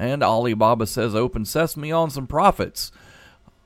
and Alibaba says open sesame on some profits.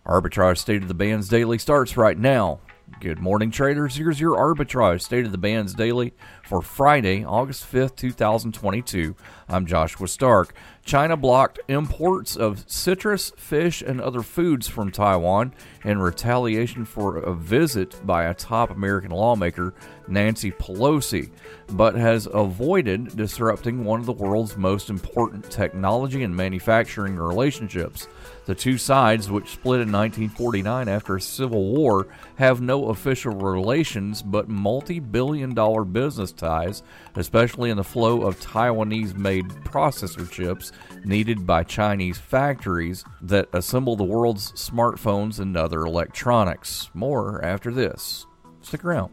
Arbitrage State of the Bands Daily starts right now. Good morning, traders. Here's your Arbitrage State of the Bands Daily for Friday, August 5th, 2022. I'm Joshua Stark. China blocked imports of citrus, fish, and other foods from Taiwan in retaliation for a visit by a top American lawmaker, Nancy Pelosi, but has avoided disrupting one of the world's most important technology and manufacturing relationships. The two sides, which split in 1949 after a civil war, have no official relations but multi-billion-dollar business ties, especially in the flow of Taiwanese-made processor chips needed by Chinese factories that assemble the world's smartphones and other electronics. More after this. Stick around.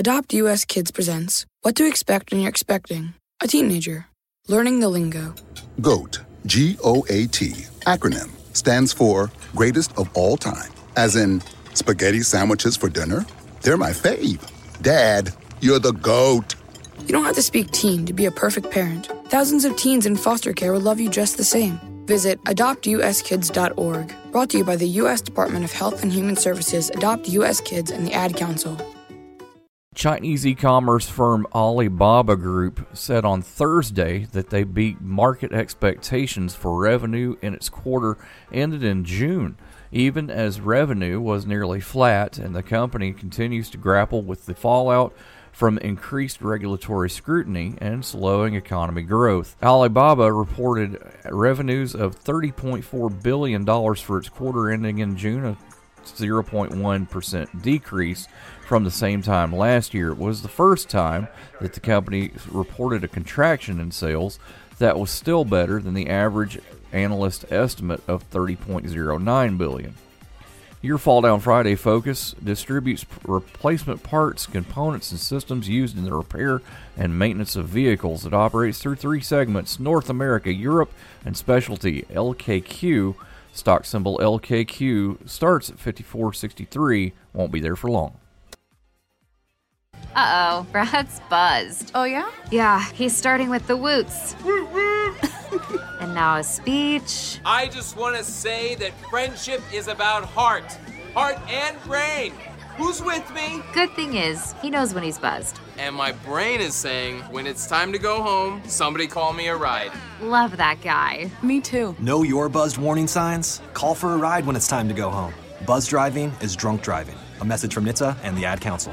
AdoptUSKids presents What to Expect When You're Expecting a Teenager. Learning the lingo. GOAT. G-O-A-T, acronym, stands for Greatest of All Time. As in, spaghetti sandwiches for dinner? They're my fave. Dad, you're the GOAT. You don't have to speak teen to be a perfect parent. Thousands of teens in foster care will love you just the same. Visit AdoptUSKids.org. Brought to you by the U.S. Department of Health and Human Services, Adopt U.S. Kids, and the Ad Council. Chinese e-commerce firm Alibaba Group said on Thursday that they beat market expectations for revenue in its quarter ended in June, even as revenue was nearly flat and the company continues to grapple with the fallout from increased regulatory scrutiny and slowing economy growth. Alibaba reported revenues of $30.4 billion for its quarter ending in June, a 0.1% decrease from the same time last year. It was the first time that the company reported a contraction in sales that was still better than the average analyst estimate of $30.09 billion. Your Fall Down Friday focus distributes replacement parts, components, and systems used in the repair and maintenance of vehicles. It operates through three segments: North America, Europe, and Specialty. LKQ, stock symbol LKQ, starts at 54.63. Won't be there for long. Uh-oh, Brad's buzzed. Oh, yeah? Yeah, he's starting with the woots. And now a speech. I just want to say that friendship is about heart and brain. Who's with me? Good thing is, he knows when he's buzzed. And my brain is saying, when it's time to go home, somebody call me a ride. Love that guy. Me too. Know your buzzed warning signs? Call for a ride when it's time to go home. Buzz driving is drunk driving. A message from NHTSA and the Ad Council.